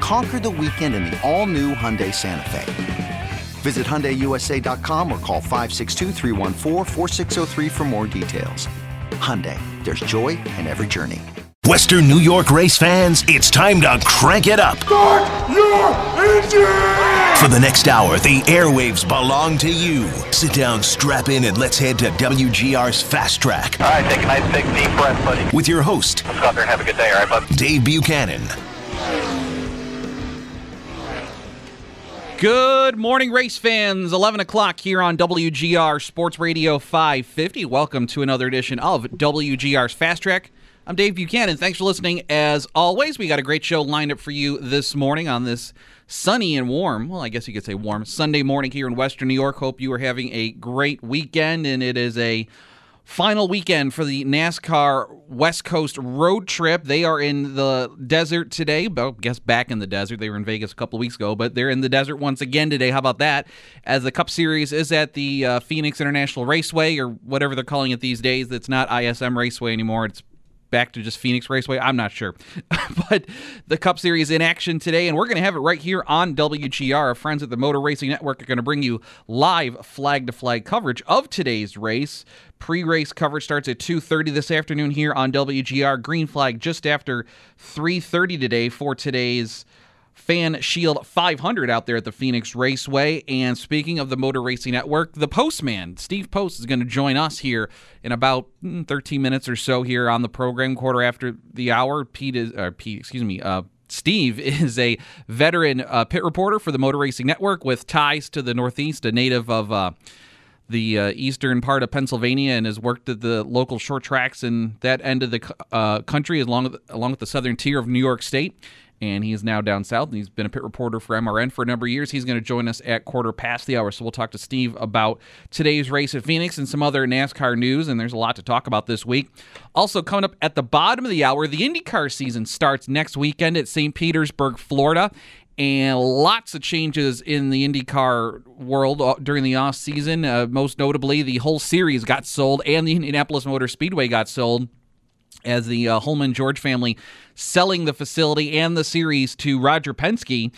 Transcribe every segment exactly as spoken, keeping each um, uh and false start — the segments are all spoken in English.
Conquer the weekend in the all-new Hyundai Santa Fe. Visit Hyundai U S A dot com or call five six two, three one four, four six zero three for more details. Hyundai, there's joy in every journey. Western New York race fans, it's time to crank it up. Start your engine! For the next hour, the airwaves belong to you. Sit down, strap in, and let's head to W G R's Fast Track. All right, take a nice big deep breath, buddy. With your host. Let's go out there and have a good day, all right, bud? Dave Buchanan. Good morning, race fans. eleven o'clock here on W G R Sports Radio five fifty. Welcome to another edition of W G R's Fast Track. I'm Dave Buchanan. Thanks for listening. As always, we got a great show lined up for you this morning on this sunny and warm, well, I guess you could say warm, Sunday morning here in Western New York. Hope you are having a great weekend, and it is a final weekend for the NASCAR West Coast road trip. They are in the desert today. I guess back in the desert. They were in Vegas a couple of weeks ago, but they're in the desert once again today. How about that? As the Cup Series is at the uh, Phoenix International Raceway, or whatever they're calling it these days. It's not I S M Raceway anymore. It's back to just Phoenix Raceway. I'm not sure. But the Cup Series in action today, and we're going to have it right here on W G R. Our friends at the Motor Racing Network are going to bring you live flag-to-flag coverage of today's race. Pre-race coverage starts at two thirty this afternoon here on W G R. Green flag just after three thirty today for today's Fan Shield five hundred out there at the Phoenix Raceway. And speaking of the Motor Racing Network, the postman, Steve Post, is going to join us here in about thirteen minutes or so here on the program, quarter after the hour. Pete is, or Pete, excuse me, uh, Steve is a veteran uh, pit reporter for the Motor Racing Network with ties to the Northeast, a native of uh, the uh, eastern part of Pennsylvania, and has worked at the local short tracks in that end of the uh, country along with, along with the southern tier of New York State. And he is now down south, and he's been a pit reporter for M R N for a number of years. He's going to join us at quarter past the hour, so we'll talk to Steve about today's race at Phoenix and some other NASCAR news, and there's a lot to talk about this week. Also, coming up at the bottom of the hour, the IndyCar season starts next weekend at Saint Petersburg, Florida, and lots of changes in the IndyCar world during the offseason. Uh, most notably, the whole series got sold, and the Indianapolis Motor Speedway got sold, as the uh, Hulman-George family selling the facility and the series to Roger Penske.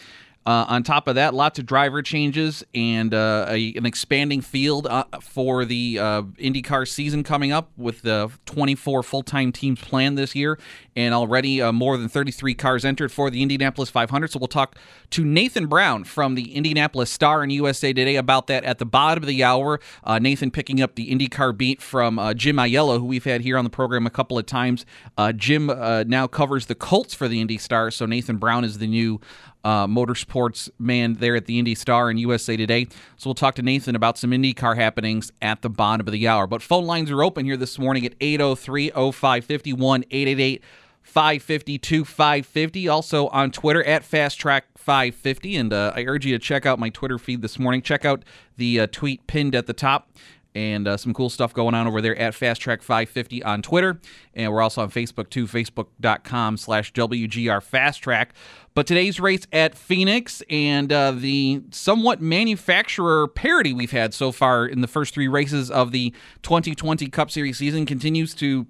Uh, on top of that, lots of driver changes and uh, a, an expanding field uh, for the uh, IndyCar season coming up with the twenty-four full-time teams planned this year, and already uh, more than thirty-three cars entered for the Indianapolis five hundred. So we'll talk to Nathan Brown from the Indianapolis Star and U S A Today about that at the bottom of the hour. Uh, Nathan picking up the IndyCar beat from uh, Jim Aiello, who we've had here on the program a couple of times. Uh, Jim uh, now covers the Colts for the Indy Star, so Nathan Brown is the new Uh, motorsports man there at the Indy Star and U S A Today. So we'll talk to Nathan about some IndyCar happenings at the bottom of the hour. But phone lines are open here this morning at eight oh three, oh five five one, eight eight eight, five five two, five five zero. Also on Twitter at Fast Track five fifty. And uh, I urge you to check out my Twitter feed this morning. Check out the uh, tweet pinned at the top. And uh, some cool stuff going on over there at Fast Track five fifty on Twitter. And we're also on Facebook, too, facebook dot com slash W G R Fast Track. But today's race at Phoenix, and uh, the somewhat manufacturer parity we've had so far in the first three races of the twenty twenty Cup Series season continues to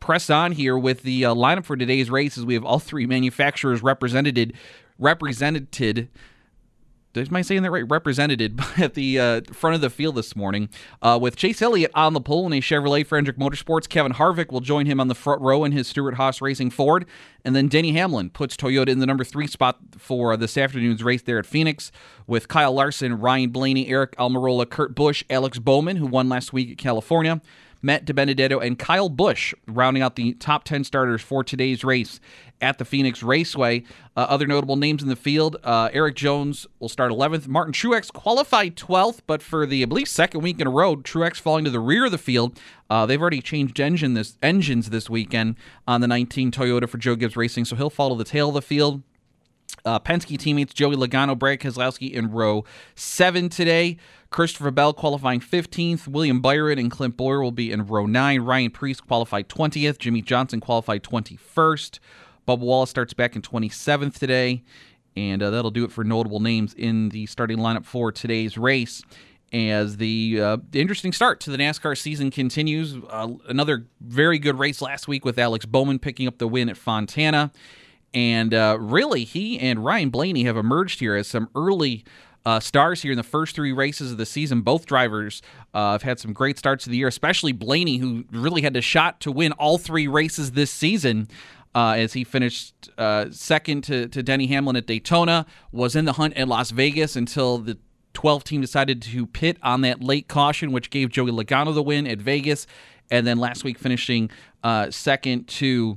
press on here with the uh, lineup for today's race, as we have all three manufacturers represented, represented Am I saying that right? Represented at the uh, front of the field this morning uh, with Chase Elliott on the pole in a Chevrolet for Hendrick Motorsports. Kevin Harvick will join him on the front row in his Stewart Haas Racing Ford. And then Denny Hamlin puts Toyota in the number three spot for this afternoon's race there at Phoenix with Kyle Larson, Ryan Blaney, Eric Almirola, Kurt Busch, Alex Bowman, who won last week at California, Matt DiBenedetto, and Kyle Busch, rounding out the top ten starters for today's race at the Phoenix Raceway. Uh, other notable names in the field, uh, Eric Jones will start eleventh. Martin Truex qualified twelfth, but for the, I believe, second week in a row, Truex falling to the rear of the field. Uh, they've already changed engine this, engines this weekend on the nineteen Toyota for Joe Gibbs Racing, so he'll fall to the tail of the field. Uh, Penske teammates Joey Logano, Brad Keselowski in row seven today. Christopher Bell qualifying fifteenth. William Byron and Clint Boyer will be in row nine. Ryan Preece qualified twentieth. Jimmy Johnson qualified twenty-first. Bubba Wallace starts back in twenty-seventh today. And uh, that'll do it for notable names in the starting lineup for today's race. As the, uh, the interesting start to the NASCAR season continues. Uh, another very good race last week with Alex Bowman picking up the win at Fontana. And uh, really, he and Ryan Blaney have emerged here as some early uh, stars here in the first three races of the season. Both drivers uh, have had some great starts of the year, especially Blaney, who really had a shot to win all three races this season. Uh, as he finished uh, second to, to Denny Hamlin at Daytona, was in the hunt at Las Vegas until the twelve team decided to pit on that late caution, which gave Joey Logano the win at Vegas. And then last week finishing uh, second to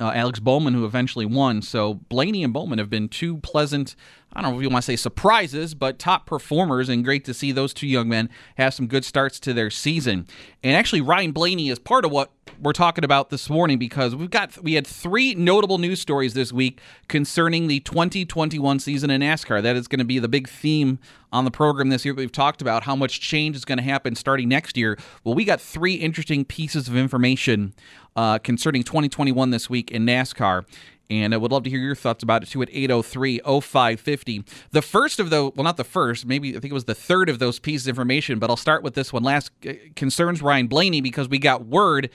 Uh, Alex Bowman, who eventually won. So Blaney and Bowman have been two pleasant, I don't know if you want to say surprises, but top performers, and great to see those two young men have some good starts to their season. And actually, Ryan Blaney is part of what we're talking about this morning, because we've got we had three notable news stories this week concerning the twenty twenty-one season in NASCAR. That is going to be the big theme on the program this year. We've talked about how much change is going to happen starting next year. Well, we got three interesting pieces of information uh, concerning twenty twenty-one this week in NASCAR, and I would love to hear your thoughts about it, too, at eight oh three oh five five oh. The first of those, well, not the first, maybe I think it was the third of those pieces of information, but I'll start with this one last. It concerns Ryan Blaney, because we got word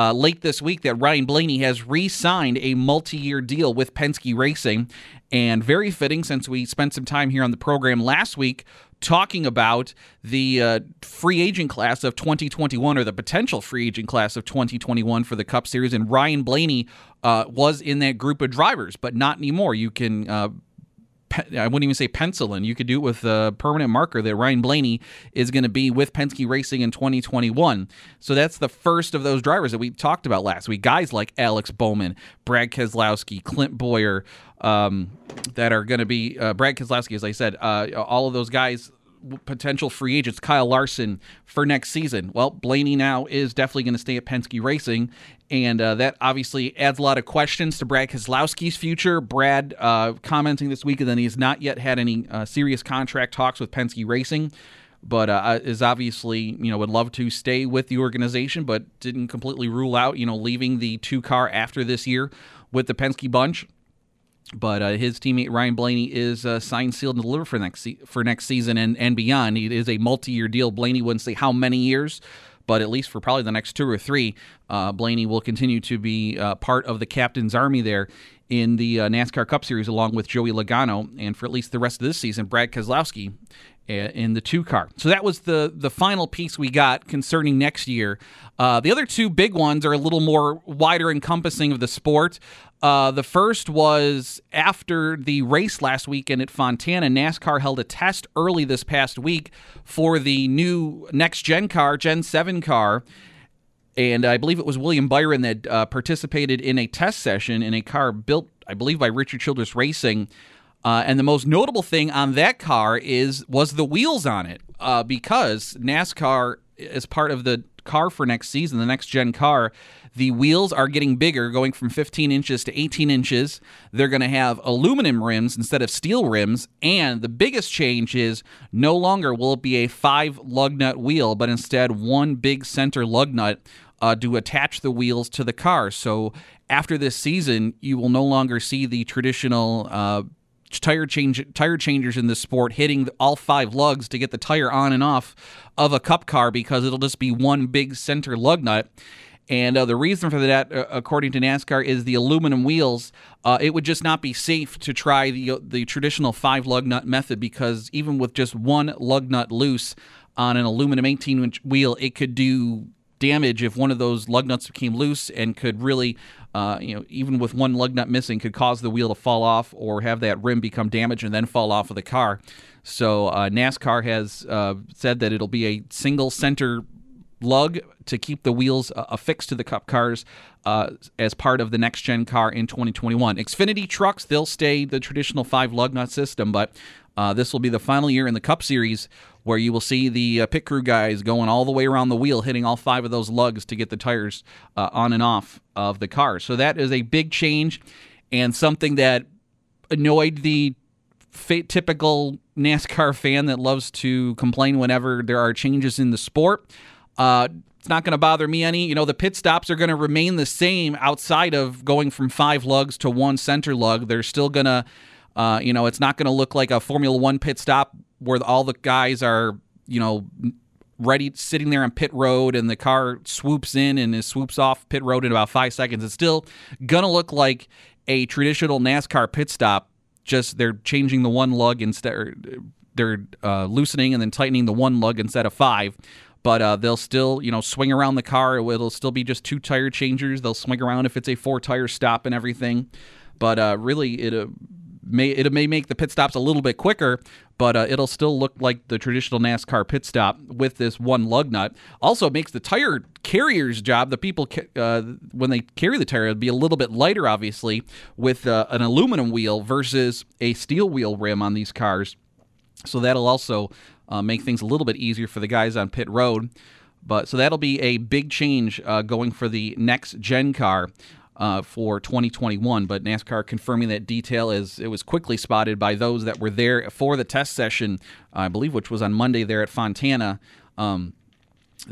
uh, late this week that Ryan Blaney has re-signed a multi-year deal with Penske Racing, and very fitting, since we spent some time here on the program last week talking about the uh, free agent class of twenty twenty-one, or the potential free agent class of twenty twenty-one for the Cup Series. And Ryan Blaney uh, was in that group of drivers, but not anymore. You can, uh, pe- I wouldn't even say pencil in. You could do it with a permanent marker that Ryan Blaney is going to be with Penske Racing in twenty twenty-one. So that's the first of those drivers that we talked about last week. Guys like Alex Bowman, Brad Keselowski, Clint Boyer, Um, that are going to be uh, Brad Keselowski, as I said, uh, all of those guys, potential free agents, Kyle Larson for next season. Well, Blaney now is definitely going to stay at Penske Racing, and uh, that obviously adds a lot of questions to Brad Keselowski's future. Brad uh, commenting this week, and then he's not yet had any uh, serious contract talks with Penske Racing, but uh, is obviously, you know, would love to stay with the organization, but didn't completely rule out, you know, leaving the two car after this year with the Penske bunch. But uh, his teammate Ryan Blaney is uh, signed, sealed, and delivered for next se- for next season and, and beyond. It is a multi-year deal. Blaney wouldn't say how many years, but at least for probably the next two or three, uh, Blaney will continue to be uh, part of the captain's army there in the uh, NASCAR Cup Series, along with Joey Logano, and for at least the rest of this season, Brad Keselowski in the two car. So that was the the final piece we got concerning next year. Uh, the other two big ones are a little more wider encompassing of the sport. Uh, the first was after the race last weekend at Fontana, NASCAR held a test early this past week for the new next-gen car, Gen seven car. And I believe it was William Byron that uh, participated in a test session in a car built, I believe, by Richard Childress Racing. Uh, and the most notable thing on that car is was the wheels on it, uh, because NASCAR, as part of the car for next season, the next-gen car, the wheels are getting bigger, going from fifteen inches to eighteen inches. They're going to have aluminum rims instead of steel rims, and the biggest change is no longer will it be a five-lug nut wheel, but instead one big center lug nut uh, to attach the wheels to the car. So after this season, you will no longer see the traditional uh Tire change, tire changers in this sport hitting all five lugs to get the tire on and off of a cup car, because it'll just be one big center lug nut. And uh, the reason for that, uh, according to NASCAR, is the aluminum wheels. Uh, it would just not be safe to try the the traditional five lug nut method, because even with just one lug nut loose on an aluminum eighteen inch wheel, it could do damage if one of those lug nuts became loose, and could really, uh, you know, even with one lug nut missing, could cause the wheel to fall off or have that rim become damaged and then fall off of the car. So uh, NASCAR has uh, said that it'll be a single center lug to keep the wheels uh, affixed to the Cup cars uh, as part of the next-gen car in twenty twenty-one. Xfinity trucks, they'll stay the traditional five-lug nut system, but uh, this will be the final year in the Cup Series where you will see the uh, pit crew guys going all the way around the wheel, hitting all five of those lugs to get the tires uh, on and off of the car. So that is a big change and something that annoyed the fate, typical NASCAR fan that loves to complain whenever there are changes in the sport. Uh, it's not going to bother me any. You know, the pit stops are going to remain the same outside of going from five lugs to one center lug. They're still going to, uh, you know, it's not going to look like a Formula One pit stop where all the guys are, you know, ready, sitting there on pit road and the car swoops in and it swoops off pit road in about five seconds. It's still going to look like a traditional NASCAR pit stop. Just they're changing the one lug instead, they're uh, loosening and then tightening the one lug instead of five. But uh, they'll still, you know, swing around the car. It'll still be just two tire changers. They'll swing around if it's a four-tire stop and everything. But uh, really, it uh, may it may make the pit stops a little bit quicker, but uh, it'll still look like the traditional NASCAR pit stop with this one lug nut. Also, it makes the tire carrier's job, the people, ca- uh, when they carry the tire, it'll be a little bit lighter, obviously, with uh, an aluminum wheel versus a steel wheel rim on these cars. So that'll also Uh, make things a little bit easier for the guys on pit road. But so that'll be a big change uh, going for the next gen car uh, for twenty twenty-one. But NASCAR confirming that detail as it was quickly spotted by those that were there for the test session, I believe, which was on Monday there at Fontana. Um,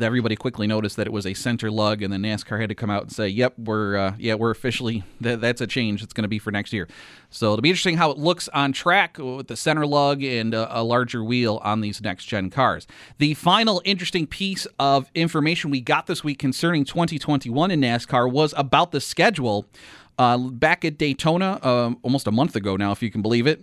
everybody quickly noticed that it was a center lug, and then NASCAR had to come out and say, "Yep, we're uh, yeah, we're officially th- that's a change. It's going to be for next year." So it'll be interesting how it looks on track with the center lug and a, a larger wheel on these next-gen cars. The final interesting piece of information we got this week concerning twenty twenty-one in NASCAR was about the schedule. Uh, back at Daytona, uh, almost a month ago now, if you can believe it,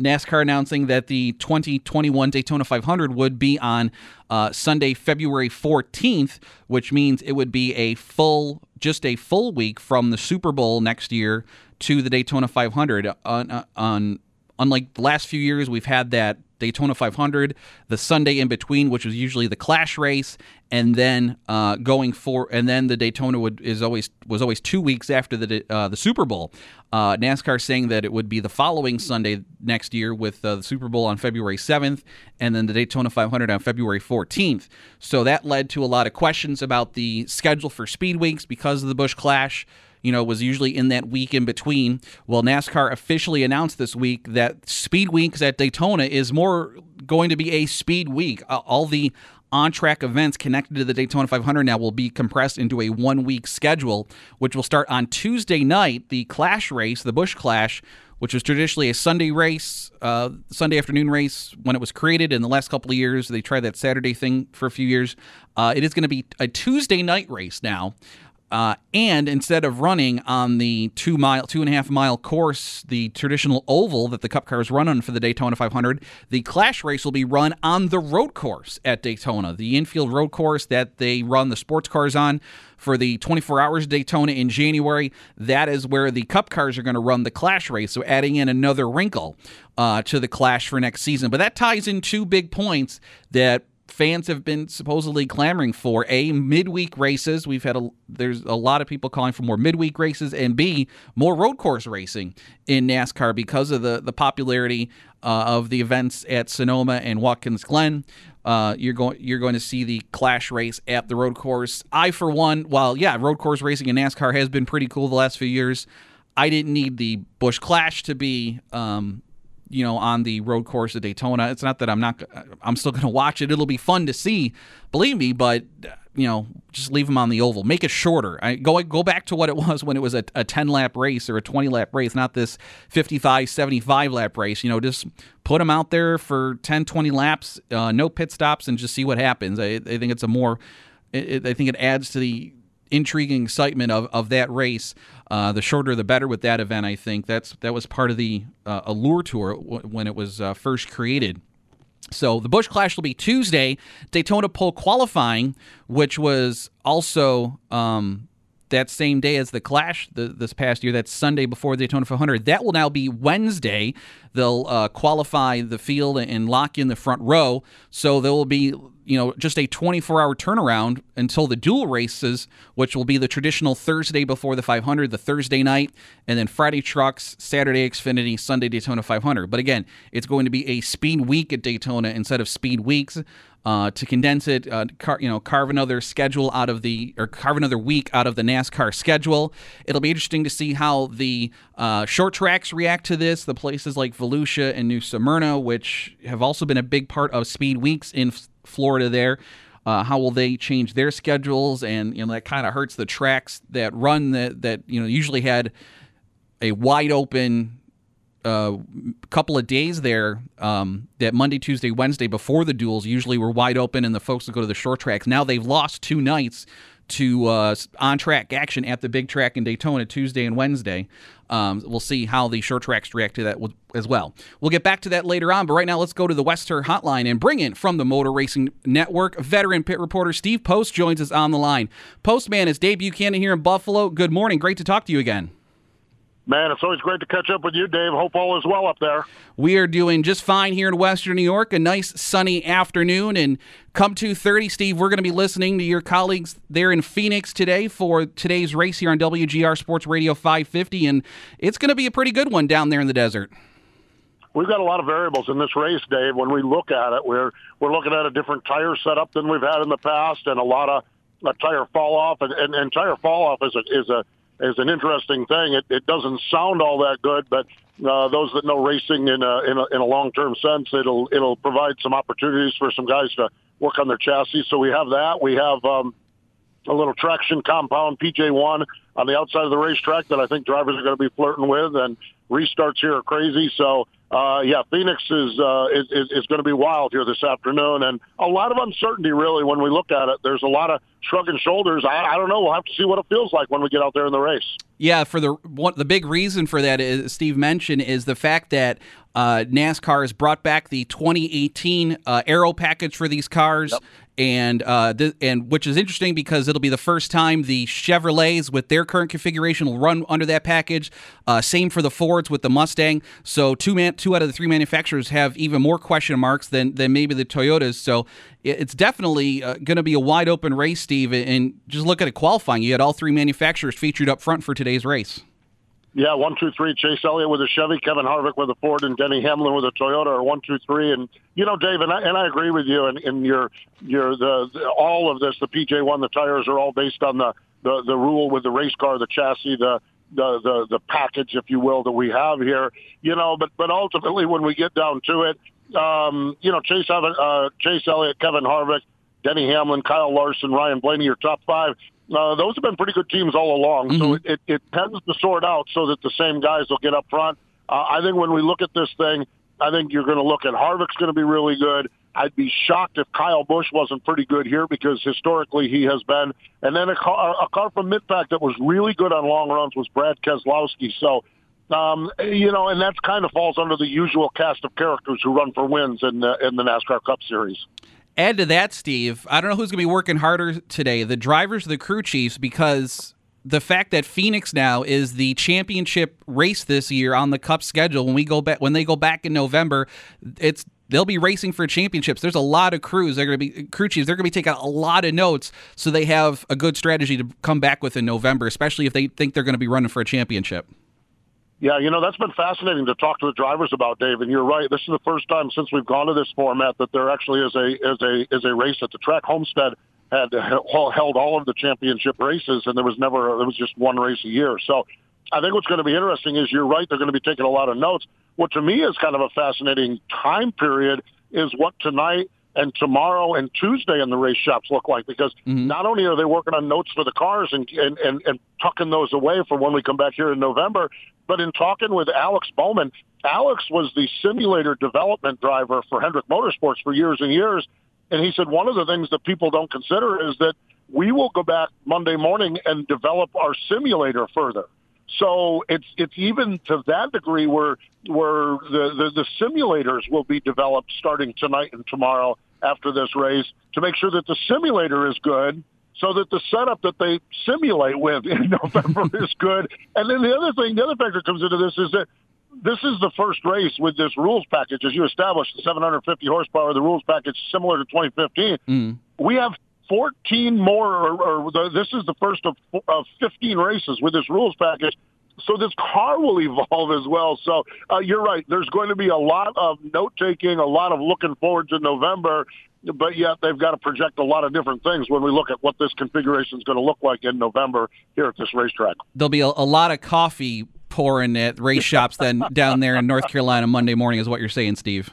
NASCAR announcing that the twenty twenty-one Daytona five hundred would be on uh, Sunday, February fourteenth, which means it would be a full, just a full week from the Super Bowl next year to the Daytona five hundred. On, on unlike the last few years, we've had that Daytona five hundred, the Sunday in between, which was usually the Clash race, and then uh, going for, and then the Daytona would is always was always two weeks after the uh, the Super Bowl. Uh, NASCAR saying that it would be the following Sunday next year with uh, the Super Bowl on February seventh, and then the Daytona five hundred on February fourteenth. So that led to a lot of questions about the schedule for speed weeks because of the Busch Clash. You know, was usually in that week in between. Well, NASCAR officially announced this week that Speed Weeks at Daytona is more going to be a Speed Week. Uh, all the on-track events connected to the Daytona five hundred now will be compressed into a one-week schedule, which will start on Tuesday night, the Clash race, the Busch Clash, which was traditionally a Sunday race, uh, Sunday afternoon race when it was created. In the last couple of years, they tried that Saturday thing for a few years. Uh, it is going to be a Tuesday night race now. Uh, and instead of running on the two mile, two and a half mile course, the traditional oval that the Cup cars run on for the Daytona five hundred, the Clash race will be run on the road course at Daytona, the infield road course that they run the sports cars on for the twenty-four hours Daytona in January. That is where the Cup cars are going to run the Clash race, so adding in another wrinkle uh, to the Clash for next season. But that ties in two big points that fans have been supposedly clamoring for. A, midweek races. We've had a there's a lot of people calling for more midweek races, and B, more road course racing in NASCAR because of the the popularity uh, of the events at Sonoma and Watkins Glen. Uh, you're going you're going to see the Clash race at the road course. I, for one, while yeah, road course racing in NASCAR has been pretty cool the last few years, I didn't need the Busch Clash to be Um, you know, on the road course of Daytona. It's not that I'm not, I'm still going to watch it. It'll be fun to see, believe me, but, you know, just leave them on the oval. Make it shorter. I, go go back to what it was when it was a, a ten-lap race or a twenty-lap race, not this fifty-five, seventy-five-lap race. You know, just put them out there for ten, twenty laps, uh, no pit stops, and just see what happens. I, I think it's a more, it, I think it adds to the intriguing excitement of, of that race. Uh, the shorter, the better with that event, I think. That's That was part of the uh, allure to it w- when it was uh, first created. So the Busch Clash will be Tuesday. Daytona Pole Qualifying, which was also um, that same day as the Clash the, this past year. That's Sunday before the Daytona five hundred. That will now be Wednesday. They'll uh, qualify the field and lock you in the front row. So there will be, you know, just a twenty-four hour turnaround until the dual races, which will be the traditional Thursday before the five hundred, the Thursday night, and then Friday trucks, Saturday Xfinity, Sunday Daytona five hundred. But again, it's going to be a speed week at Daytona instead of speed weeks. Uh, to condense it, uh, car, you know, carve another schedule out of the, or carve another week out of the NASCAR schedule. It'll be interesting to see how the uh, short tracks react to this. The places like Volusia and New Smyrna, which have also been a big part of speed weeks in F- Florida, there, uh, how will they change their schedules? And you know that kind of hurts the tracks that run that that you know usually had a wide open. A uh, couple of days there, um, that Monday, Tuesday, Wednesday before the duels usually were wide open, and the folks would go to the short tracks. Now they've lost two nights to uh, on-track action at the big track in Daytona, Tuesday and Wednesday. Um, we'll see how the short tracks react to that as well. We'll get back to that later on, but right now let's go to the Western Hotline and bring in from the Motor Racing Network, veteran pit reporter Steve Post joins us on the line. Postman, it's Dave Buchanan here in Buffalo. Good morning. Great to talk to you again. Man, it's always great to catch up with you, Dave. Hope all is well up there. We are doing just fine here in Western New York. A nice sunny afternoon. And come two thirty, Steve, we're going to be listening to your colleagues there in Phoenix today for today's race here on W G R Sports Radio five fifty. And it's going to be a pretty good one down there in the desert. We've got a lot of variables in this race, Dave. When we look at it, we're we're looking at a different tire setup than we've had in the past, and a lot of a tire fall-off. And, and, and tire fall-off is a, is a is an interesting thing. It, it doesn't sound all that good, but uh, those that know racing in a, in a in a long-term sense, it'll it'll provide some opportunities for some guys to work on their chassis. So we have that. We have um, a little traction compound, P J one, on the outside of the racetrack that I think drivers are going to be flirting with, and restarts here are crazy. So, uh, yeah, Phoenix is, uh, is, is going to be wild here this afternoon, and a lot of uncertainty, really, when we look at it. There's a lot of shrugging shoulders. I, I don't know. We'll have to see what it feels like when we get out there in the race. Yeah, for the one, the big reason for that, as Steve mentioned, is the fact that uh, NASCAR has brought back the twenty eighteen uh, aero package for these cars. Yep. And uh, th- and which is interesting because it'll be the first time the Chevrolets with their current configuration will run under that package. Uh, same for the Fords with the Mustang. So two man- two out of the three manufacturers have even more question marks than than maybe the Toyotas. So it- it's definitely uh, going to be a wide open race, Steve. And just look at it qualifying. You had all three manufacturers featured up front for today's race. Yeah, one, two, three. Chase Elliott with a Chevy, Kevin Harvick with a Ford, and Denny Hamlin with a Toyota. Or one, two, three. And you know, Dave, and I, and I agree with you. And, and your your the, the all of this, the P J one, the tires are all based on the, the, the rule with the race car, the chassis, the, the the the package, if you will, that we have here. You know, but but ultimately, when we get down to it, um, you know, Chase uh, Chase Elliott, Kevin Harvick, Denny Hamlin, Kyle Larson, Ryan Blaney, your top five. Uh, those have been pretty good teams all along, mm-hmm. so it, it tends to sort out so that the same guys will get up front. Uh, I think when we look at this thing, I think you're going to look at Harvick's going to be really good. I'd be shocked if Kyle Busch wasn't pretty good here because historically he has been. And then a car, a car from mid-pack that was really good on long runs was Brad Keselowski. So, um, you know, and that kind of falls under the usual cast of characters who run for wins in the, in the NASCAR Cup Series. Add to that, Steve, I don't know who's going to be working harder today, the drivers or the crew chiefs, because the fact that Phoenix now is the championship race this year on the Cup schedule, when we go back, when they go back in November, it's they'll be racing for championships. There's a lot of crews. They're going to be crew chiefs. They're going to be taking a lot of notes, so they have a good strategy to come back with in November, especially if they think they're going to be running for a championship. Yeah, you know, that's been fascinating to talk to the drivers about, Dave, and you're right. This is the first time since we've gone to this format that there actually is a is a is a race at the track. Homestead had held all of the championship races, and there was never there was just one race a year. So I think what's going to be interesting is you're right, they're going to be taking a lot of notes. What to me is kind of a fascinating time period is what tonight and tomorrow and Tuesday in the race shops look like, because mm-hmm. not only are they working on notes for the cars and, and, and, and tucking those away for when we come back here in November, but in talking with Alex Bowman, Alex was the simulator development driver for Hendrick Motorsports for years and years, and he said one of the things that people don't consider is that we will go back Monday morning and develop our simulator further. So it's it's even to that degree where where the, the, the simulators will be developed starting tonight and tomorrow after this race to make sure that the simulator is good so that the setup that they simulate with in November is good. And then the other thing, the other factor that comes into this is that this is the first race with this rules package. As you established, the seven hundred fifty horsepower, the rules package similar to twenty fifteen. Mm. We have fourteen more, or, or the, this is the first of, of fifteen races with this rules package. So this car will evolve as well. So uh, you're right. There's going to be a lot of note-taking, a lot of looking forward to November, but yet they've got to project a lot of different things when we look at what this configuration is going to look like in November here at this racetrack. There'll be a, a lot of coffee pouring at race shops then down there in North Carolina Monday morning is what you're saying, Steve.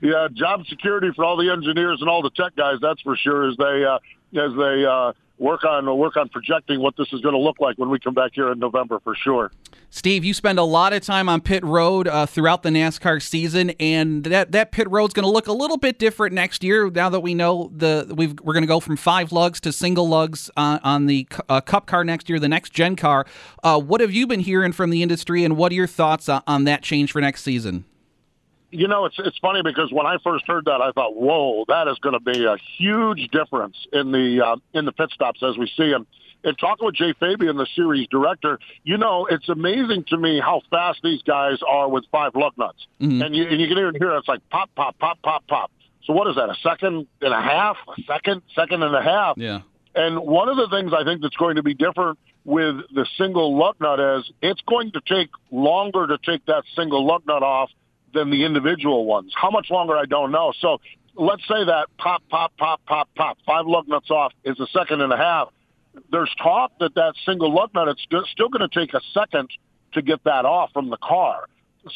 Yeah, job security for all the engineers and all the tech guys, that's for sure, as they uh, as they uh, work on work on projecting what this is going to look like when we come back here in November for sure. Steve, you spend a lot of time on pit road uh, throughout the NASCAR season, and that, that pit road's going to look a little bit different next year now that we know the we've, we're going to go from five lugs to single lugs on, on the uh, Cup car next year, the next-gen car. Uh, what have you been hearing from the industry, and what are your thoughts on, on that change for next season? You know, it's it's funny because when I first heard that, I thought, "Whoa, that is going to be a huge difference in the uh, in the pit stops as we see them." And talking with Jay Fabian, the series director, you know, it's amazing to me how fast these guys are with five lug nuts, mm-hmm. and you and you can even hear it, it's like pop, pop, pop, pop, pop. So what is that? A second and a half, a second, second and a half. Yeah. And one of the things I think that's going to be different with the single lug nut is it's going to take longer to take that single lug nut off than the individual ones. How much longer, I don't know. So let's say that pop, pop, pop, pop, pop, five lug nuts off is a second and a half. There's talk that that single lug nut, it's still going to take a second to get that off from the car.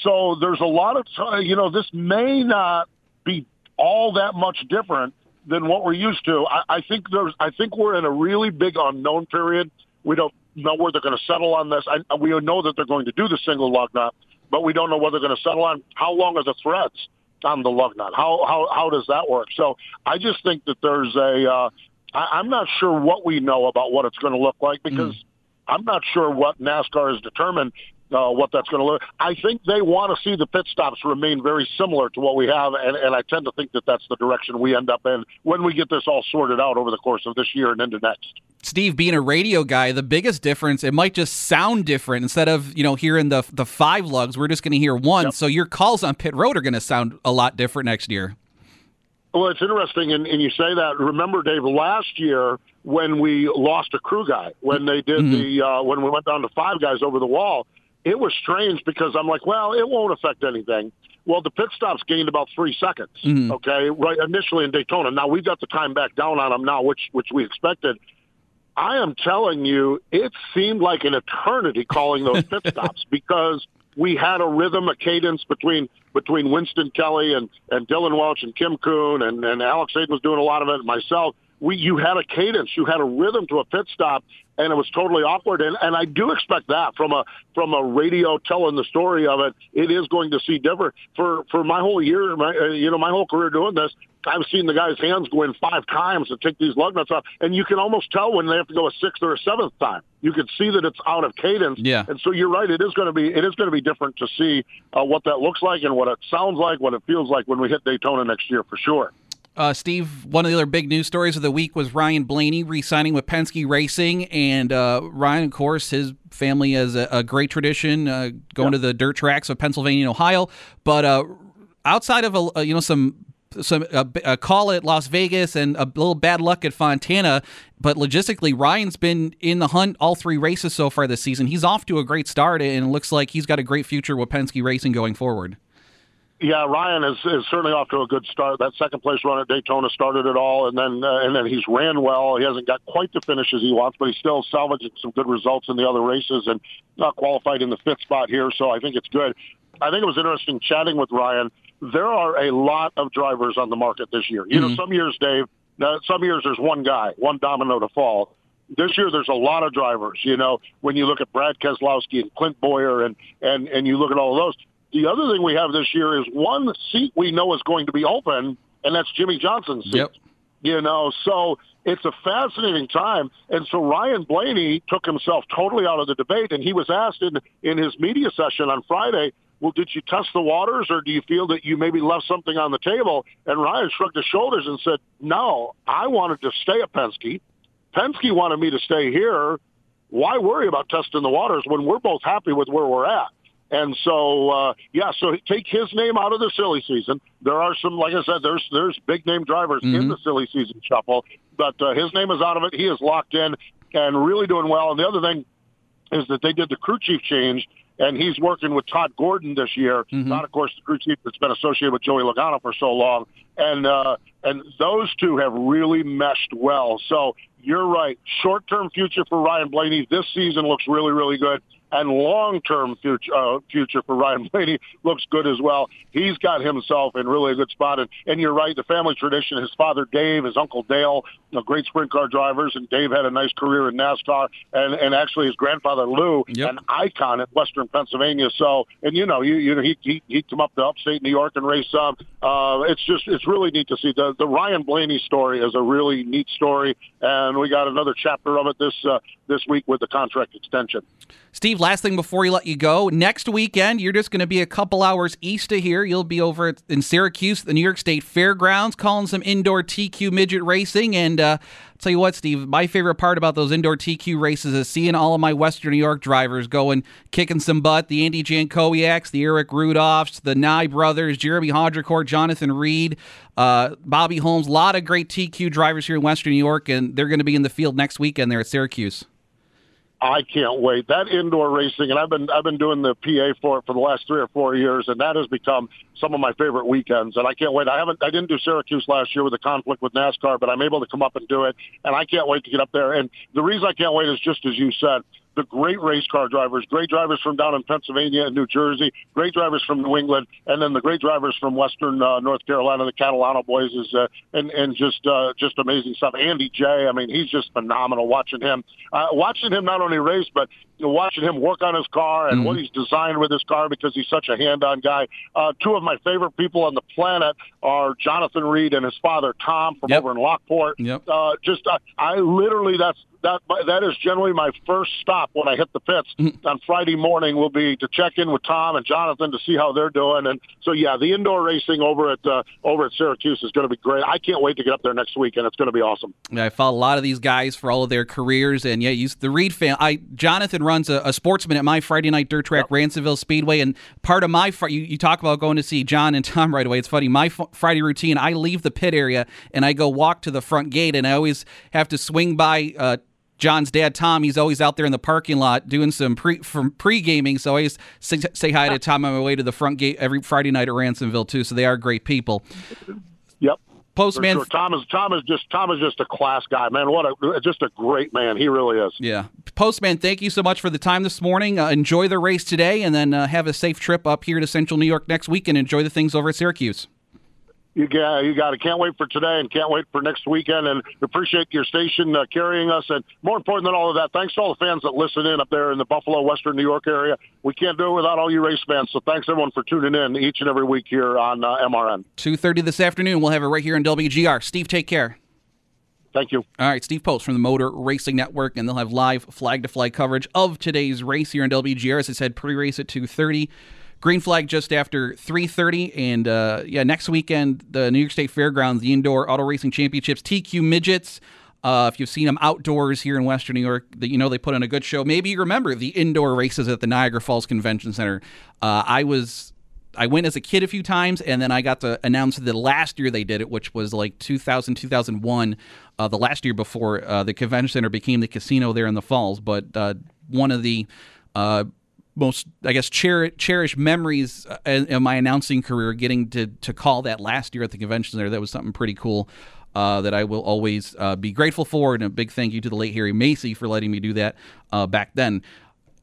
So there's a lot of time, you know, this may not be all that much different than what we're used to. I, I think there's, I think we're in a really big unknown period. We don't know where they're going to settle on this. I, we know that they're going to do the single lug nut, but we don't know what they're going to settle on. How long are the threads on the lug nut? How how how does that work? So I just think that there's a uh, – I'm not sure what we know about what it's going to look like because mm. I'm not sure what NASCAR has determined uh, what that's going to look like. I think they want to see the pit stops remain very similar to what we have, and, and I tend to think that that's the direction we end up in when we get this all sorted out over the course of this year and into next. Steve, being a radio guy, the biggest difference, it might just sound different. Instead of, you know, hearing the the five lugs, we're just going to hear one. Yep. So your calls on pit road are going to sound a lot different next year. Well, it's interesting, and, and you say that. Remember, Dave, last year when we lost a crew guy, when they did mm-hmm. the uh, when we went down to five guys over the wall, it was strange because I'm like, well, it won't affect anything. Well, the pit stops gained about three seconds, mm-hmm. okay, right initially in Daytona. Now we've got the time back down on them now, which which we expected. I am telling you, it seemed like an eternity calling those pit stops because we had a rhythm, a cadence between between Winston Kelly and, and Dylan Welch and Kim Kuhn and, and Alex Hayden was doing a lot of it and myself. We, you had a cadence, you had a rhythm to a pit stop, and it was totally awkward. And, and I do expect that from a from a radio telling the story of it. It is going to see different for for my whole year, my uh, you know my whole career doing this. I've seen the guy's hands go in five times to take these lug nuts off, and you can almost tell when they have to go a sixth or a seventh time. You can see that it's out of cadence. Yeah. And so you're right; it is going to be it is going to be different to see uh, what that looks like and what it sounds like, what it feels like when we hit Daytona next year for sure. Uh, Steve, one of the other big news stories of the week was Ryan Blaney re-signing with Penske Racing, and uh, Ryan, of course, his family has a, a great tradition uh, going yeah. to the dirt tracks of Pennsylvania and Ohio. But uh, outside of a, a, you know some. Some uh, uh, call it Las Vegas and a little bad luck at Fontana, but logistically, Ryan's been in the hunt all three races so far this season. He's off to a great start, and it looks like he's got a great future with Penske Racing going forward. Yeah, Ryan is, is certainly off to a good start. That second place run at Daytona started it all, and then uh, and then he's ran well. He hasn't got quite the finishes he wants, but he's still salvaging some good results in the other races and not qualified in the fifth spot here. So I think it's good. I think it was interesting chatting with Ryan. There are a lot of drivers on the market this year. You know, mm-hmm. some years, Dave, some years there's one guy, one domino to fall. This year there's a lot of drivers. You know, when you look at Brad Keselowski and Clint Boyer and, and, and you look at all of those. The other thing we have this year is one seat we know is going to be open, and that's Jimmy Johnson's seat. Yep. You know, so it's a fascinating time. And so Ryan Blaney took himself totally out of the debate, and he was asked in, in his media session on Friday, well, did you test the waters, or do you feel that you maybe left something on the table? And Ryan shrugged his shoulders and said, no, I wanted to stay at Penske. Penske wanted me to stay here. Why worry about testing the waters when we're both happy with where we're at? And so, uh, yeah, so take his name out of the silly season. There are some, like I said, there's there's big-name drivers mm-hmm. in the silly season shuffle, but uh, his name is out of it. He is locked in and really doing well. And the other thing is that they did the crew chief change, and he's working with Todd Gordon this year, mm-hmm. not, of course, the crew chief that's been associated with Joey Logano for so long. And uh, and those two have really meshed well. So you're right, short-term future for Ryan Blaney this season looks really, really good. And long-term future uh, future for Ryan Blaney looks good as well. He's got himself in really a good spot. And, and you're right, the family tradition, his father Dave, his uncle Dale, you know, great sprint car drivers, and Dave had a nice career in NASCAR, and, and actually his grandfather Lou, yep. an icon at Western Pennsylvania. So, and you know, you, you know, he, he, he'd come up to upstate New York and race up. Uh, it's just, it's really neat to see. The, the Ryan Blaney story is a really neat story, and we got another chapter of it this uh, this week with the contract extension. Steve, last thing before we let you go, next weekend you're just going to be a couple hours east of here. You'll be over in Syracuse, the New York State Fairgrounds, calling some indoor T Q midget racing. And uh, I'll tell you what, Steve, my favorite part about those indoor T Q races is seeing all of my Western New York drivers going, kicking some butt, the Andy Jankowiaks, the Eric Rudolphs, the Nye brothers, Jeremy Hodricourt, Jonathan Reed, uh, Bobby Holmes, a lot of great T Q drivers here in Western New York, and they're going to be in the field next weekend there at Syracuse. I can't wait. That indoor racing, and I've been I've been doing the P A for it for the last three or four years, and that has become some of my favorite weekends. And I can't wait. I haven't I didn't do Syracuse last year with the conflict with NASCAR, but I'm able to come up and do it, and I can't wait to get up there. And the reason I can't wait is just as you said, the great race car drivers, great drivers from down in Pennsylvania and New Jersey, great drivers from New England, and then the great drivers from Western uh, North Carolina, the Catalano boys, is uh, and and just uh, just amazing stuff. Andy J, I mean, he's just phenomenal. Watching him, uh, watching him not only race, but watching him work on his car and mm-hmm. what he's designed with his car, because he's such a hand-on guy. Uh, two of my favorite people on the planet are Jonathan Reed and his father Tom from yep. over in Lockport. Yep. Uh, just uh, I literally that's. That that is generally my first stop when I hit the pits mm-hmm. on Friday morning. Will be to check in with Tom and Jonathan to see how they're doing. And so, yeah, the indoor racing over at uh, over at Syracuse is going to be great. I can't wait to get up there next week, and it's going to be awesome. Yeah, I follow a lot of these guys for all of their careers, and yeah, you, the Reed fan. I Jonathan runs a, a sportsman at my Friday night dirt track, yep. Ransomville Speedway, and part of my fr- you, you talk about going to see John and Tom right away. It's funny. My f- Friday routine, I leave the pit area and I go walk to the front gate, and I always have to swing by. Uh, John's dad, Tom, he's always out there in the parking lot doing some pre from pre-gaming, so I always say, say hi to Tom on my way to the front gate every Friday night at Ransomville, too, so they are great people. Yep. Postman. Sure. Tom is Tom is just Tom is just a class guy, man. What a just a great man. He really is. Yeah. Postman, thank you so much for the time this morning. Uh, enjoy the race today, and then uh, have a safe trip up here to Central New York next week, and enjoy the things over at Syracuse. You got, you got it. Can't wait for today and can't wait for next weekend. And appreciate your station uh, carrying us. And more important than all of that, thanks to all the fans that listen in up there in the Buffalo, Western New York area. We can't do it without all you race fans. So thanks, everyone, for tuning in each and every week here on uh, M R N. two thirty this afternoon. We'll have it right here on W G R. Steve, take care. Thank you. All right, Steve Post from the Motor Racing Network, and they'll have live flag-to-flag coverage of today's race here on W G R. As I said, pre-race at two thirty. Green flag just after three thirty, and uh, yeah, next weekend, the New York State Fairgrounds, the Indoor Auto Racing Championships, T Q Midgets. Uh, if you've seen them outdoors here in Western New York, that you know they put on a good show. Maybe you remember the indoor races at the Niagara Falls Convention Center. Uh, I was... I went as a kid a few times, and then I got to announce the last year they did it, which was like two thousand, two thousand one, uh, the last year before uh, the convention center became the casino there in the falls. But uh, one of the uh, most, I guess, cher- cherished memories in my announcing career, getting to, to call that last year at the convention center. That was something pretty cool uh, that I will always uh, be grateful for, and a big thank you to the late Harry Macy for letting me do that uh, back then.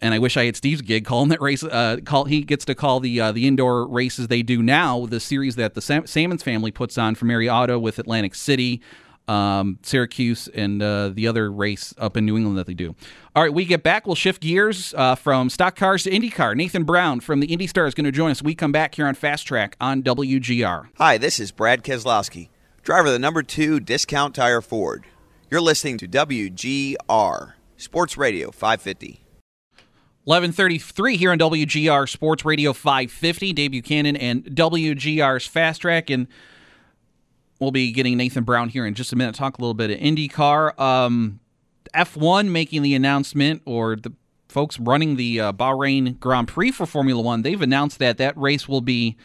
And I wish I had Steve's gig calling that race. Uh, call he gets to call the uh, the indoor races they do now, the series that the Sam- Sammons family puts on for Mary Auto with Atlantic City, um, Syracuse, and uh, the other race up in New England that they do. All right, we get back. We'll shift gears uh, from stock cars to IndyCar. Nathan Brown from the Indy Star is going to join us. We come back here on Fast Track on W G R. Hi, this is Brad Keselowski, driver of the number two Discount Tire Ford. You're listening to W G R Sports Radio five fifty. eleven thirty-three here on W G R Sports Radio five fifty. Dave Buchanan and W G R's Fast Track. And we'll be getting Nathan Brown here in just a minute. Talk a little bit of IndyCar. Um, F one making the announcement, or the folks running the uh, Bahrain Grand Prix for Formula One, they've announced that that race will be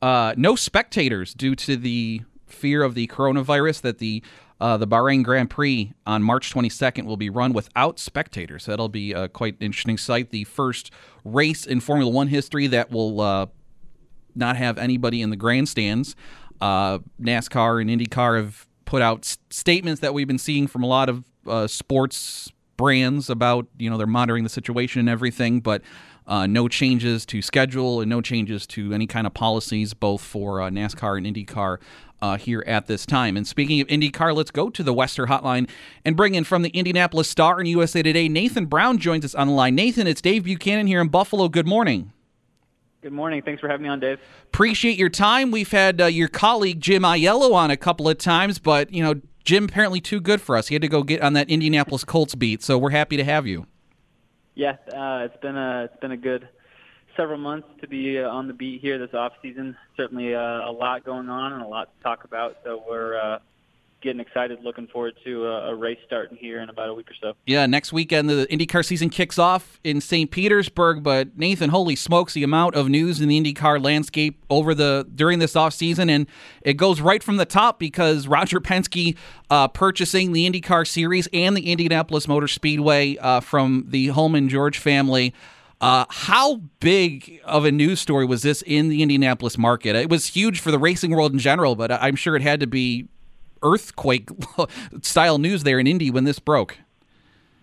uh, no spectators due to the fear of the coronavirus, that the uh, the Bahrain Grand Prix on March twenty-second will be run without spectators. That'll be uh, quite an interesting sight. The first race in Formula One history that will uh, not have anybody in the grandstands. Uh, NASCAR and IndyCar have put out s- statements that we've been seeing from a lot of uh, sports brands about, you know, they're monitoring the situation and everything, but uh, no changes to schedule and no changes to any kind of policies, both for uh, NASCAR and IndyCar uh, here at this time. And speaking of IndyCar, let's go to the Western Hotline and bring in from the Indianapolis Star and U S A Today, Nathan Brown joins us on the line. Nathan, it's Dave Buchanan here in Buffalo. Good morning. Good morning. Thanks for having me on, Dave. Appreciate your time. We've had uh, your colleague Jim Aiello on a couple of times, but, you know, Jim apparently too good for us. He had to go get on that Indianapolis Colts beat, so we're happy to have you. Yeah, uh, it's been a it's been a good several months to be uh, on the beat here this off season. Certainly uh, a lot going on and a lot to talk about, so we're uh, getting excited, looking forward to a, a race starting here in about a week or so. Yeah, next weekend the IndyCar season kicks off in Saint Petersburg, but Nathan, holy smokes, the amount of news in the IndyCar landscape over the during this offseason, and it goes right from the top because Roger Penske uh, purchasing the IndyCar series and the Indianapolis Motor Speedway uh, from the Hulman-George family. Uh, how big of a news story was this in the Indianapolis market? It was huge for the racing world in general, but I'm sure it had to be earthquake-style news there in Indy when this broke.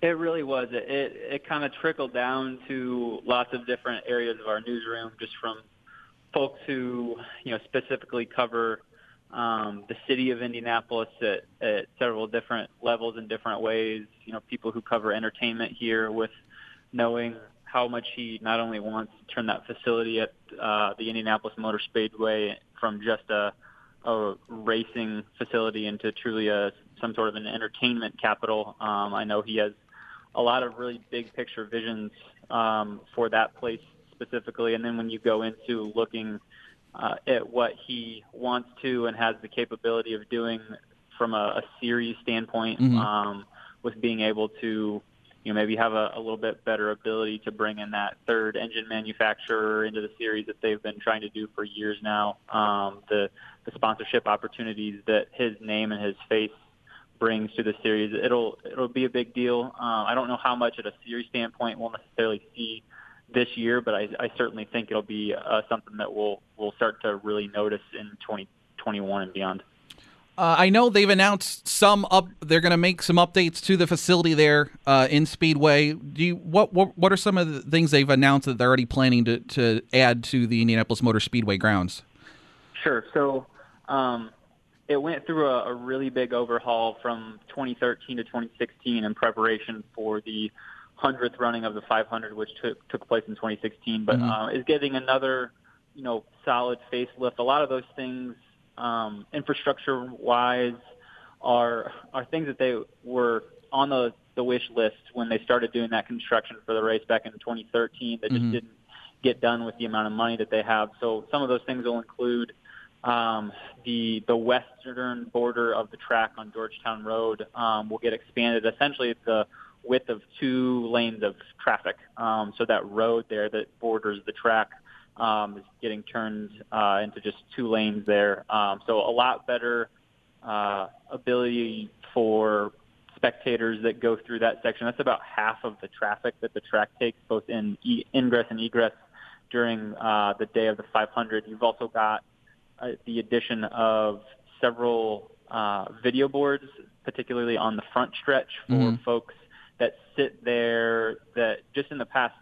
It really was. It it, it kind of trickled down to lots of different areas of our newsroom, just from folks who, you know, specifically cover um, the city of Indianapolis at, at several different levels in different ways. You know, people who cover entertainment here, with knowing how much he not only wants to turn that facility at uh, the Indianapolis Motor Speedway from just a a racing facility into truly a, some sort of an entertainment capital. Um, I know he has a lot of really big picture visions um, for that place specifically. And then when you go into looking uh, at what he wants to and has the capability of doing from a, a series standpoint, mm-hmm. um, with being able to, you know, maybe have a, a little bit better ability to bring in that third engine manufacturer into the series that they've been trying to do for years now. Um, the, the sponsorship opportunities that his name and his face brings to the series, it'll it'll be a big deal. Uh, I don't know how much at a series standpoint we'll necessarily see this year, but I, I certainly think it'll be uh, something that we'll we'll start to really notice in twenty twenty-one and beyond. Uh, I know they've announced some up. They're going to make some updates to the facility there uh, in Speedway. Do you, what, what what are some of the things they've announced that they're already planning to, to add to the Indianapolis Motor Speedway grounds? Sure. So um, it went through a, a really big overhaul from twenty thirteen to twenty sixteen in preparation for the hundredth running of the five hundred, which took took place in twenty sixteen. But mm-hmm. uh, is getting another, you know, solid facelift. A lot of those things, Um, infrastructure-wise, are are things that they were on the, the wish list when they started doing that construction for the race back in twenty thirteen. That mm-hmm. just didn't get done with the amount of money that they have. So some of those things will include um, the the western border of the track on Georgetown Road um, will get expanded. Essentially, the width of two lanes of traffic. Um, so that road there that borders the track Um, is getting turned uh, into just two lanes there. Um, so a lot better uh, ability for spectators that go through that section. That's about half of the traffic that the track takes, both in e- ingress and egress during uh, the day of the five hundred. You've also got uh, the addition of several uh, video boards, particularly on the front stretch for mm-hmm. folks that sit there that just in the past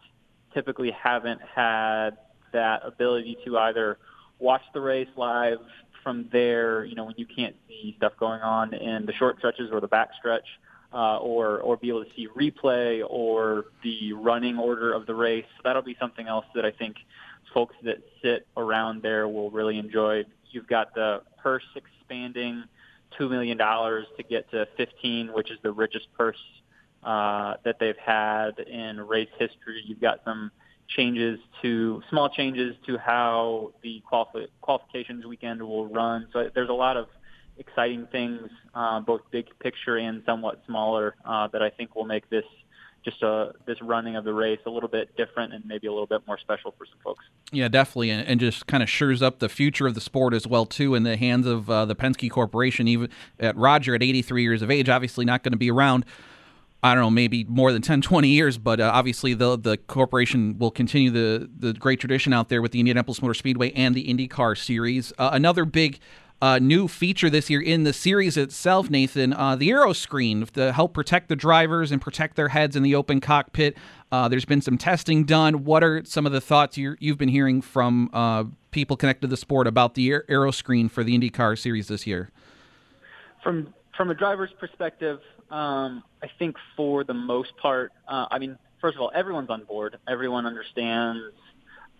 typically haven't had that ability to either watch the race live from there, you know, when you can't see stuff going on in the short stretches or the back stretch, uh, or or be able to see replay or the running order of the race. So that'll be something else that I think folks that sit around there will really enjoy. You've got the purse expanding two million dollars to get to fifteen, which is the richest purse uh, that they've had in race history. You've got some changes to small changes to how the quali- qualifications weekend will run. So there's a lot of exciting things, uh, both big picture and somewhat smaller, uh, that I think will make this just uh, this running of the race a little bit different and maybe a little bit more special for some folks. Yeah, definitely, and, and just kind of shores up the future of the sport as well, too, in the hands of uh, the Penske Corporation. Even at Roger, at eighty-three years of age, obviously not going to be around, I don't know, maybe more than ten, twenty years, but uh, obviously the the corporation will continue the, the great tradition out there with the Indianapolis Motor Speedway and the IndyCar Series. Uh, another big Uh, new feature this year in the series itself, Nathan, uh, the aero screen to help protect the drivers and protect their heads in the open cockpit. Uh, there's been some testing done. What are some of the thoughts you're, you've been hearing from uh, people connected to the sport about the aero screen for the IndyCar series this year? From from a driver's perspective, um, I think for the most part, uh, I mean, first of all, everyone's on board. Everyone understands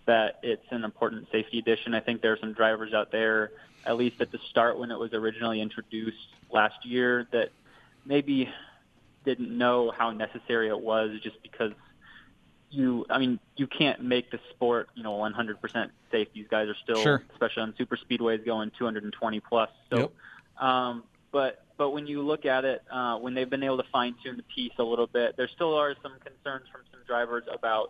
that it's an important safety addition. I think there are some drivers out there, at least at the start when it was originally introduced last year, that maybe didn't know how necessary it was, just because you, I mean, you can't make the sport, you know, one hundred percent safe. These guys are still, sure, especially on super speedways, going two hundred twenty plus. So, yep. um, but, but when you look at it, uh, when they've been able to fine tune the piece a little bit, there still are some concerns from some drivers about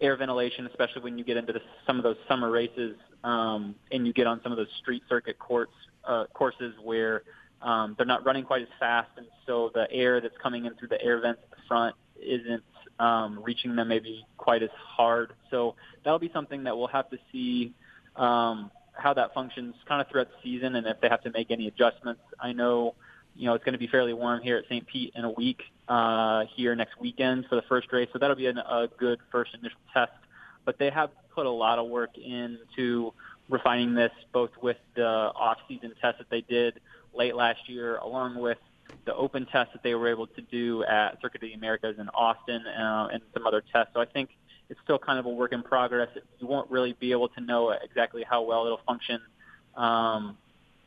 air ventilation, especially when you get into the, some of those summer races, um, and you get on some of those street circuit courts, uh, courses where um, they're not running quite as fast, and so the air that's coming in through the air vents at the front isn't um, reaching them maybe quite as hard. So that'll be something that we'll have to see um, how that functions kind of throughout the season, and if they have to make any adjustments. I know, you know, it's going to be fairly warm here at Saint Pete in a week, uh, here next weekend for the first race. So that'll be an, a good first initial test. But they have put a lot of work into refining this, both with the off-season test that they did late last year, along with the open test that they were able to do at Circuit of the Americas in Austin, uh, and some other tests. So I think it's still kind of a work in progress. You won't really be able to know exactly how well it'll function, um,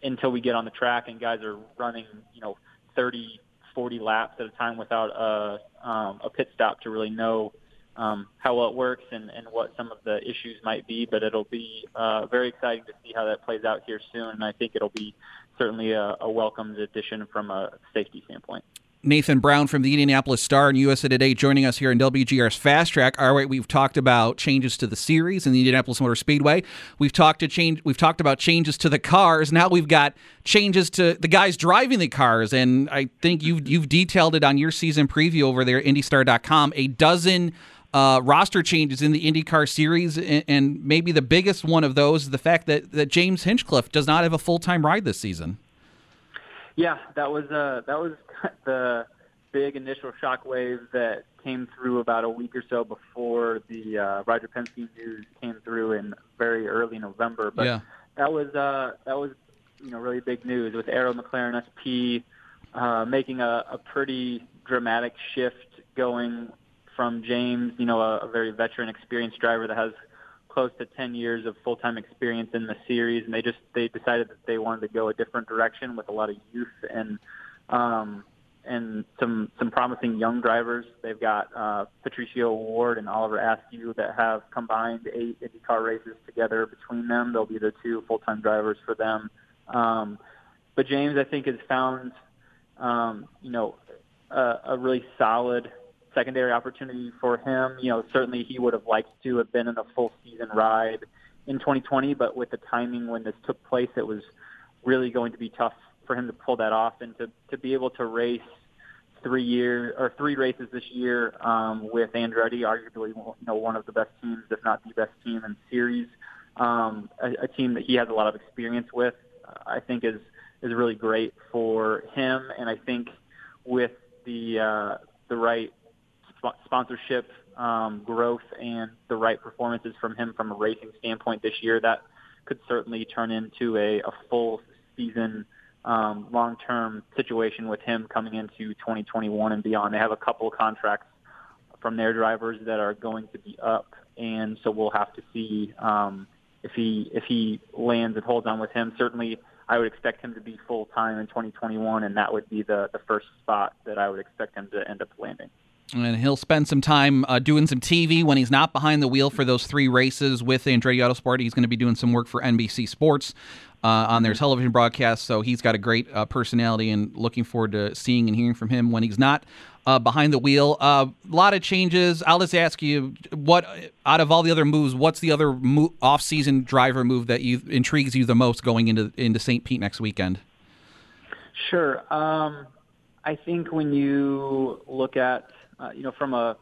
until we get on the track and guys are running, you know, thirty, forty laps at a time without a, um, a pit stop to really know um, how well it works and, and what some of the issues might be. But it'll be uh, very exciting to see how that plays out here soon. And I think it'll be certainly a, a welcomed addition from a safety standpoint. Nathan Brown from the Indianapolis Star and U S A Today joining us here in W G R's Fast Track. All right, we've talked about changes to the series and the Indianapolis Motor Speedway. We've talked to change. We've talked about changes to the cars. Now we've got changes to the guys driving the cars, and I think you've you've detailed it on your season preview over there at Indy Star dot com. A dozen uh, roster changes in the IndyCar series, and, and maybe the biggest one of those is the fact that that James Hinchcliffe does not have a full time ride this season. Yeah, that was uh, that was the big initial shockwave that came through about a week or so before the uh, Roger Penske news came through in very early November. But yeah, that was uh, that was you know really big news, with Arrow McLaren S P uh, making a, a pretty dramatic shift, going from James, you know, a, a very veteran, experienced driver that has close to ten years of full-time experience in the series, and they just they decided that they wanted to go a different direction with a lot of youth and um, and some some promising young drivers. They've got uh, Patricio Ward and Oliver Askew that have combined eight IndyCar races together between them. They'll be the two full-time drivers for them. Um, but James, I think, has found um, you know a, a really solid secondary opportunity for him. You know, certainly he would have liked to have been in a full season ride in twenty twenty, but with the timing when this took place, it was really going to be tough for him to pull that off, and to, to be able to race three year or three races this year um, with Andretti, arguably you know one of the best teams, if not the best team in the series, um, a, a team that he has a lot of experience with, I think is is really great for him. And I think with the uh, the right sponsorship, um, growth, and the right performances from him from a racing standpoint this year, that could certainly turn into a, a full season, um, long-term situation with him coming into twenty twenty-one and beyond. They have a couple of contracts from their drivers that are going to be up, and so we'll have to see um, if he if he lands and holds on with him. Certainly, I would expect him to be full-time in twenty twenty-one, and that would be the, the first spot that I would expect him to end up landing. And he'll spend some time uh, doing some T V when he's not behind the wheel for those three races with Andretti Autosport. He's going to be doing some work for N B C Sports uh, on their television broadcast. So he's got a great uh, personality, and looking forward to seeing and hearing from him when he's not uh, behind the wheel. A uh, lot of changes. I'll just ask you, what out of all the other moves, what's the other mo- off-season driver move that you intrigues you the most going into into Saint Pete next weekend? Sure. Um, I think when you look at, uh, you know, from a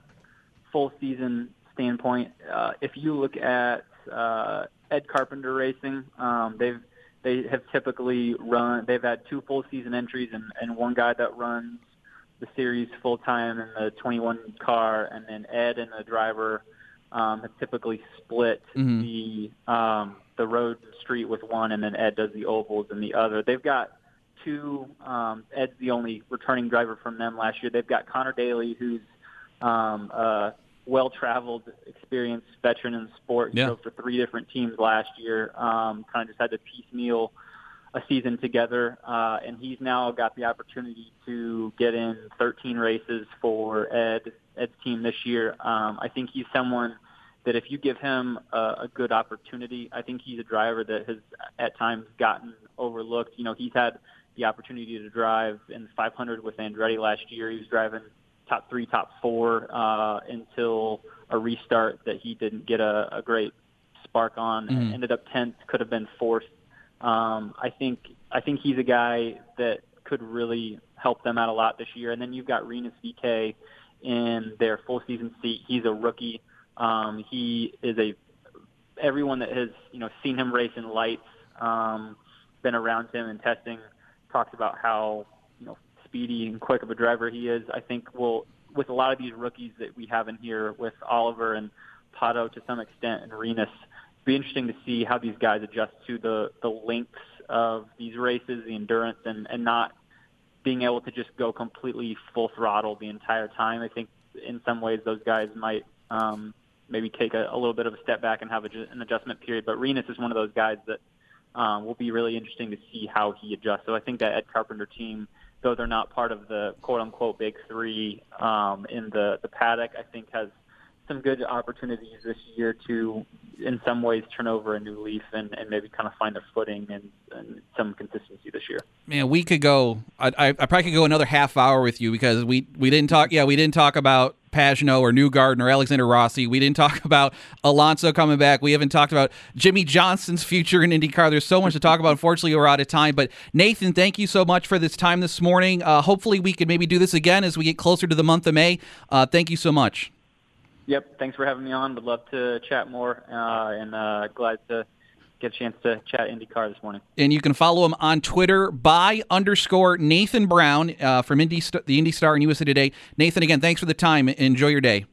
full season standpoint, uh, if you look at uh, Ed Carpenter Racing, um, they've they have typically run. They've had two full season entries and, and one guy that runs the series full time in the twenty-one car, and then Ed and the driver um, have typically split mm-hmm. the um, the road and street with one, and then Ed does the ovals in the other. They've got two. Um, Ed's the only returning driver from them last year. They've got Connor Daly, who's um, a well-traveled, experienced veteran in the sport. He yeah. drove for three different teams last year. Um, kind of just had to piecemeal a season together, uh, and he's now got the opportunity to get in thirteen races for Ed Ed's team this year. Um, I think he's someone that if you give him a, a good opportunity, I think he's a driver that has at times gotten overlooked. You know, he's had the opportunity to drive in the five hundred with Andretti last year. He was driving top three, top four uh, until a restart that he didn't get a, a great spark on. Mm-hmm. Ended up tenth, could have been fourth. Um, I think I think he's a guy that could really help them out a lot this year. And then you've got Rinus V K in their full season seat. He's a rookie. Um, he is a everyone that has you know seen him race in lights, um, been around him in testing, talks about how you know speedy and quick of a driver he is. I think we'll, with a lot of these rookies that we have in here with Oliver and Pato to some extent and Rinus, it'll be interesting to see how these guys adjust to the, the lengths of these races, the endurance, and, and not being able to just go completely full throttle the entire time. I think in some ways those guys might um, maybe take a, a little bit of a step back and have a, an adjustment period. But Rinus is one of those guys that Um, will be really interesting to see how he adjusts. So I think that Ed Carpenter team, though they're not part of the quote-unquote big three um, in the, the paddock, I think has some good opportunities this year to, in some ways, turn over a new leaf and, and maybe kind of find their footing and, and some consistency this year. Man, we could go I, – I probably could go another half hour with you because we, we didn't talk – yeah, we didn't talk about Pagenaud or Newgarden or Alexander Rossi. We didn't talk about Alonso coming back. We haven't talked about Jimmy Johnson's future in IndyCar. There's so much to talk about. Unfortunately, we're out of time. But, Nathan, thank you so much for this time this morning. Uh, hopefully we could maybe do this again as we get closer to the month of May. Uh, thank you so much. Yep, thanks for having me on. Would love to chat more, uh, and uh, glad to get a chance to chat IndyCar this morning. And you can follow him on Twitter by underscore Nathan Brown uh, from Indy, the Indy Star and U S A Today. Nathan, again, thanks for the time. Enjoy your day.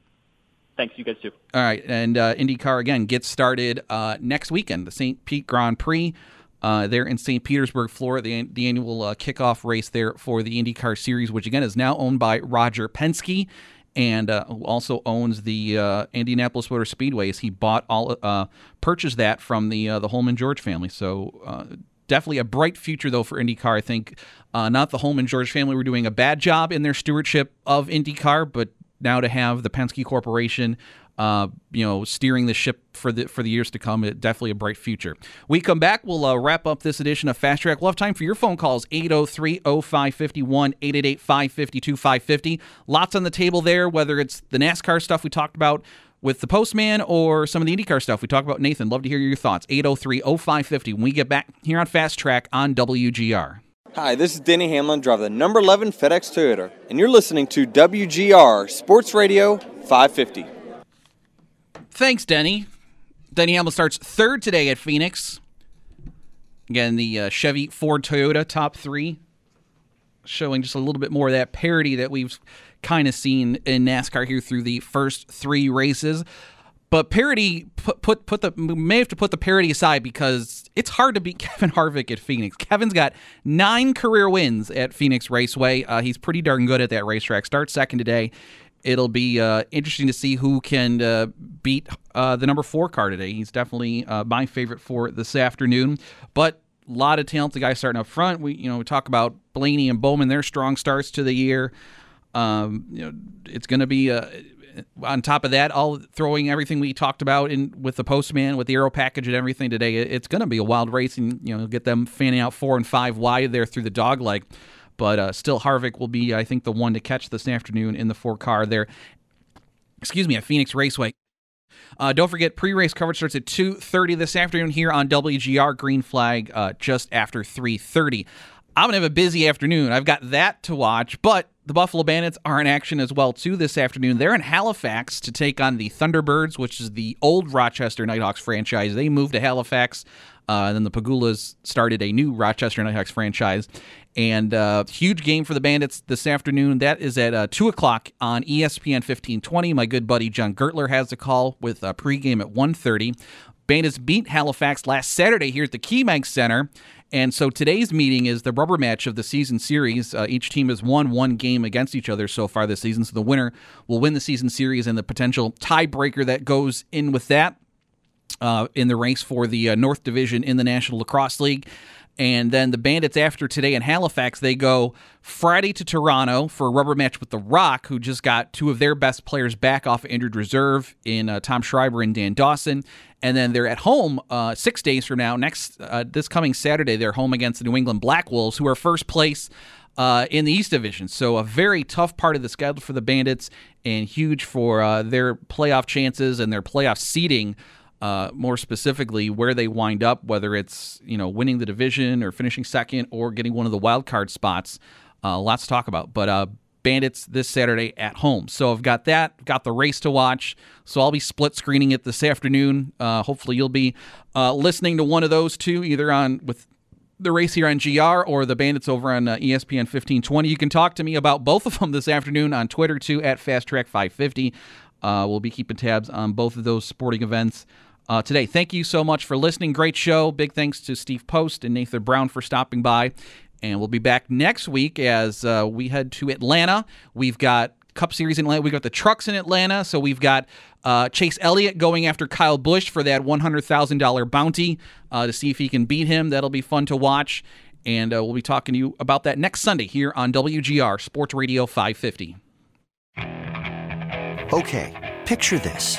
Thanks, you guys too. All right, and uh, IndyCar, again, gets started uh, next weekend, the Saint Pete Grand Prix. Uh, there in Saint Petersburg, Florida, the, the annual uh, kickoff race there for the IndyCar Series, which, again, is now owned by Roger Penske, and uh, who also owns the uh, Indianapolis Motor Speedways. He bought all, uh, purchased that from the uh, the Hulman-George family. So uh, definitely a bright future, though, for IndyCar. I think uh, not the Hulman-George family were doing a bad job in their stewardship of IndyCar, but now to have the Penske Corporation Uh, you know, steering the ship for the for the years to come, it, definitely a bright future. We come back, we'll uh, wrap up this edition of Fast Track. We'll have time for your phone calls, eight oh three, oh five five one, eight eight eight, five five two, five five zero. Lots on the table there, whether it's the NASCAR stuff we talked about with the Postman or some of the IndyCar stuff we talked about. Nathan, love to hear your thoughts, eight oh three, oh five five zero, when we get back here on Fast Track on W G R. Hi, this is Denny Hamlin, driver the number eleven FedEx Toyota, and you're listening to W G R Sports Radio five fifty. Thanks, Denny. Denny Hamlin starts third today at Phoenix. Again, the uh, Chevy, Ford, Toyota top three, showing just a little bit more of that parity that we've kind of seen in NASCAR here through the first three races. But parity, put, put put the may have to put the parity aside because it's hard to beat Kevin Harvick at Phoenix. Kevin's got nine career wins at Phoenix Raceway. Uh, he's pretty darn good at that racetrack. Starts second today. It'll be uh, interesting to see who can uh, beat uh, the number four car today. He's definitely uh, my favorite for this afternoon. But a lot of talented guys starting up front. We you know we talk about Blaney and Bowman, their strong starts to the year. Um, you know it's going to be a, on top of that, all throwing everything we talked about in with the postman, with the aero package and everything today, it's going to be a wild race, and you know, get them fanning out four and five wide there through the dogleg. But uh, still, Harvick will be, I think, the one to catch this afternoon in the four car there. Excuse me, at Phoenix Raceway. Uh, don't forget, pre-race coverage starts at two thirty this afternoon here on W G R. Green Flag uh, just after three thirty. I'm going to have a busy afternoon. I've got that to watch, but the Buffalo Bandits are in action as well, too, this afternoon. They're in Halifax to take on the Thunderbirds, which is the old Rochester Nighthawks franchise. They moved to Halifax, uh, and then the Pagulas started a new Rochester Nighthawks franchise. And uh, huge game for the Bandits this afternoon. That is at uh, two o'clock on E S P N fifteen twenty. My good buddy John Gertler has the call with a pregame at one thirty. Bandits beat Halifax last Saturday here at the KeyBank Center. And so today's meeting is the rubber match of the season series. Uh, each team has won one game against each other so far this season. So the winner will win the season series and the potential tiebreaker that goes in with that uh, in the race for the uh, North Division in the National Lacrosse League. And then the Bandits, after today in Halifax, they go Friday to Toronto for a rubber match with The Rock, who just got two of their best players back off injured reserve in uh, Tom Schreiber and Dan Dawson. And then they're at home uh, six days from now. Next, uh, this coming Saturday, they're home against the New England Black Wolves, who are first place uh, in the East Division. So a very tough part of the schedule for the Bandits, and huge for uh, their playoff chances and their playoff seeding. Uh, more specifically, where they wind up, whether it's, you know, winning the division or finishing second or getting one of the wild card spots. Uh, lots to talk about. But uh, Bandits this Saturday at home. So I've got that, got the race to watch. So I'll be split screening it this afternoon. Uh, hopefully you'll be uh, listening to one of those two, either on with the race here on G R or the Bandits over on uh, E S P N fifteen twenty. You can talk to me about both of them this afternoon on Twitter, too, at Fast Track five fifty. Uh, we'll be keeping tabs on both of those sporting events Uh, today. Thank you so much for listening. Great show. Big thanks to Steve Post and Nathan Brown for stopping by. And we'll be back next week as uh, we head to Atlanta. We've got Cup Series in Atlanta. We've got the trucks in Atlanta. So we've got uh, Chase Elliott going after Kyle Busch for that one hundred thousand dollars bounty uh, to see if he can beat him. That'll be fun to watch. And uh, we'll be talking to you about that next Sunday here on W G R Sports Radio five fifty. Okay, picture this.